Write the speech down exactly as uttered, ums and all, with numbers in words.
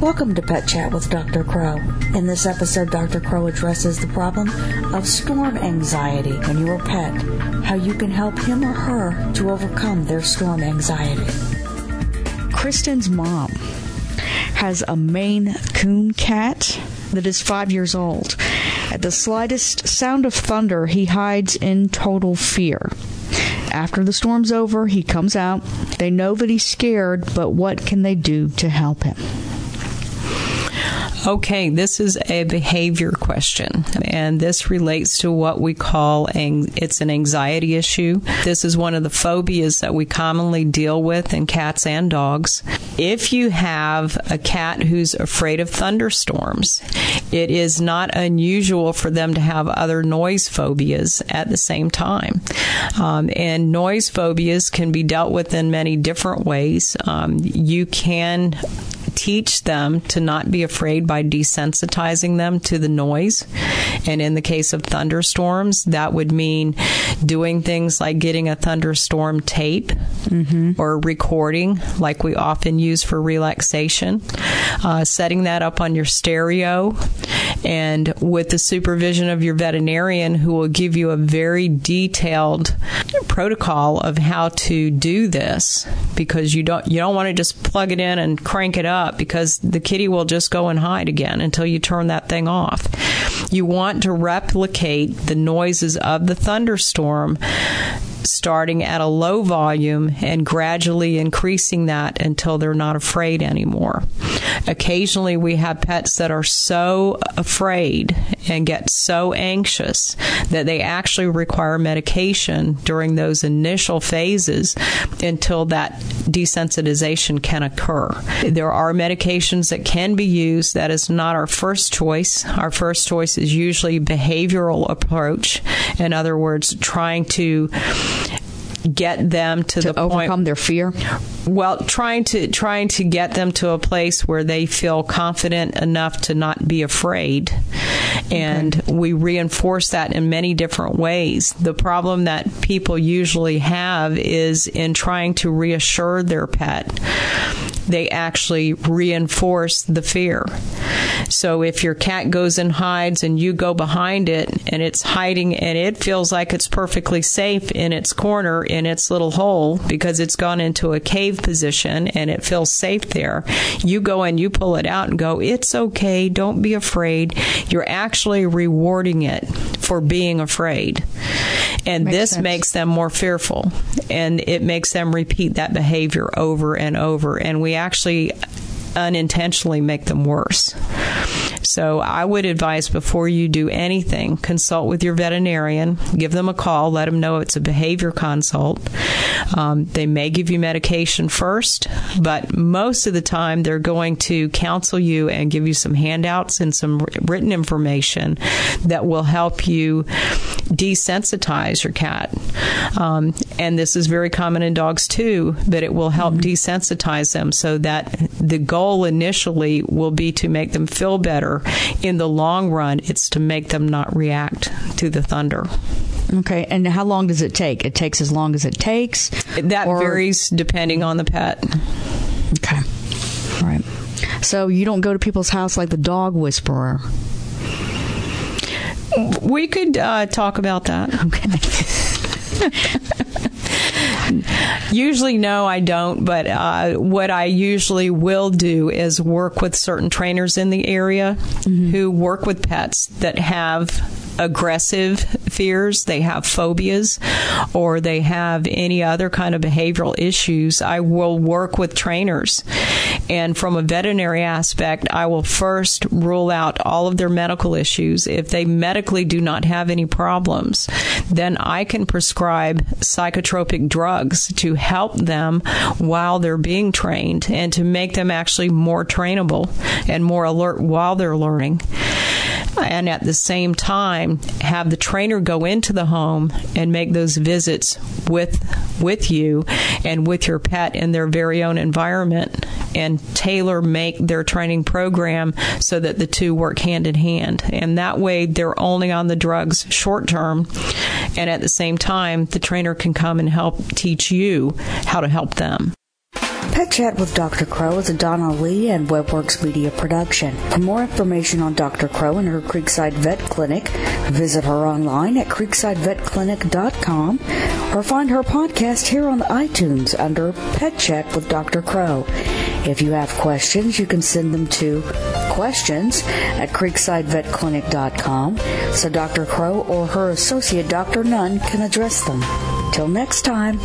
Welcome to Pet Chat with Doctor Crow. In this episode, Doctor Crow addresses the problem of storm anxiety in your pet, how you can help him or her to overcome their storm anxiety. Kristen's mom has a Maine coon cat that is five years old. At the slightest sound of thunder, he hides in total fear. After the storm's over, he comes out. They know that he's scared, but what can they do to help him? Okay, this is a behavior question, and this relates to what we call, an, it's an anxiety issue. This is one of the phobias that we commonly deal with in cats and dogs. If you have a cat who's afraid of thunderstorms, it is not unusual for them to have other noise phobias at the same time. Um, and noise phobias can be dealt with in many different ways. Um, you can teach them to not be afraid by desensitizing them to the noise. And in the case of thunderstorms, that would mean doing things like getting a thunderstorm tape mm-hmm. or recording, like we often use for relaxation, uh, setting that up on your stereo, and with the supervision of your veterinarian, who will give you a very detailed protocol of how to do this, because you don't you don't want to just plug it in and crank it up, because the kitty will just go and hide again until you turn that thing off. You want to replicate the noises of the thunderstorm, starting at a low volume and gradually increasing that until they're not afraid anymore. Occasionally, we have pets that are so afraid and get so anxious that they actually require medication during those initial phases until that desensitization can occur. There are medications that can be used. That is not our first choice. Our first choice is usually a behavioral approach. In other words, trying to get them to, to the point, overcome their fear. Well, trying to trying to get them to a place where they feel confident enough to not be afraid. And okay. we reinforce that in many different ways. The problem that people usually have is in trying to reassure their pet, they actually reinforce the fear. So if your cat goes and hides and you go behind it and it's hiding and it feels like it's perfectly safe in its corner, in its little hole, because it's gone into a cave position and it feels safe there, you go and you pull it out and go, it's okay, don't be afraid. You're actually rewarding it for being afraid. And makes this sense. Makes them more fearful, and it makes them repeat that behavior over and over. And we actually unintentionally make them worse. So I would advise, before you do anything, consult with your veterinarian, give them a call, let them know it's a behavior consult. Um, they may give you medication first, but most of the time they're going to counsel you and give you some handouts and some written information that will help you desensitize your cat. Um, and this is very common in dogs too, but it will help mm-hmm. desensitize them, so that the goal initially will be to make them feel better. In the long run, it's to make them not react to the thunder. Okay, and how long does it take? It takes as long as it takes? That or... varies depending on the pet. Okay. All right. So you don't go to people's house like the dog whisperer? We could uh, talk about that. Okay. Usually, no, I don't. But uh, what I usually will do is work with certain trainers in the area mm-hmm. who work with pets that have aggressive fears, they have phobias, or they have any other kind of behavioral issues. I will work with trainers. And from a veterinary aspect, I will first rule out all of their medical issues. If they medically do not have any problems, then I can prescribe psychotropic drugs to help them while they're being trained and to make them actually more trainable and more alert while they're learning. And at the same time, have the trainer go into the home and make those visits with with you and with your pet in their very own environment, and tailor make their training program so that the two work hand in hand. And that way, they're only on the drugs short term. And at the same time, the trainer can come and help teach you how to help them. Pet Chat with Doctor Crow is a Donna Lee and WebWorks Media production. For more information on Doctor Crow and her Creekside Vet Clinic, visit her online at Creekside Vet Clinic dot com or find her podcast here on iTunes under Pet Chat with Doctor Crow. If you have questions, you can send them to questions at Creekside Vet Clinic dot com so Doctor Crow or her associate Doctor Nunn can address them. Till next time.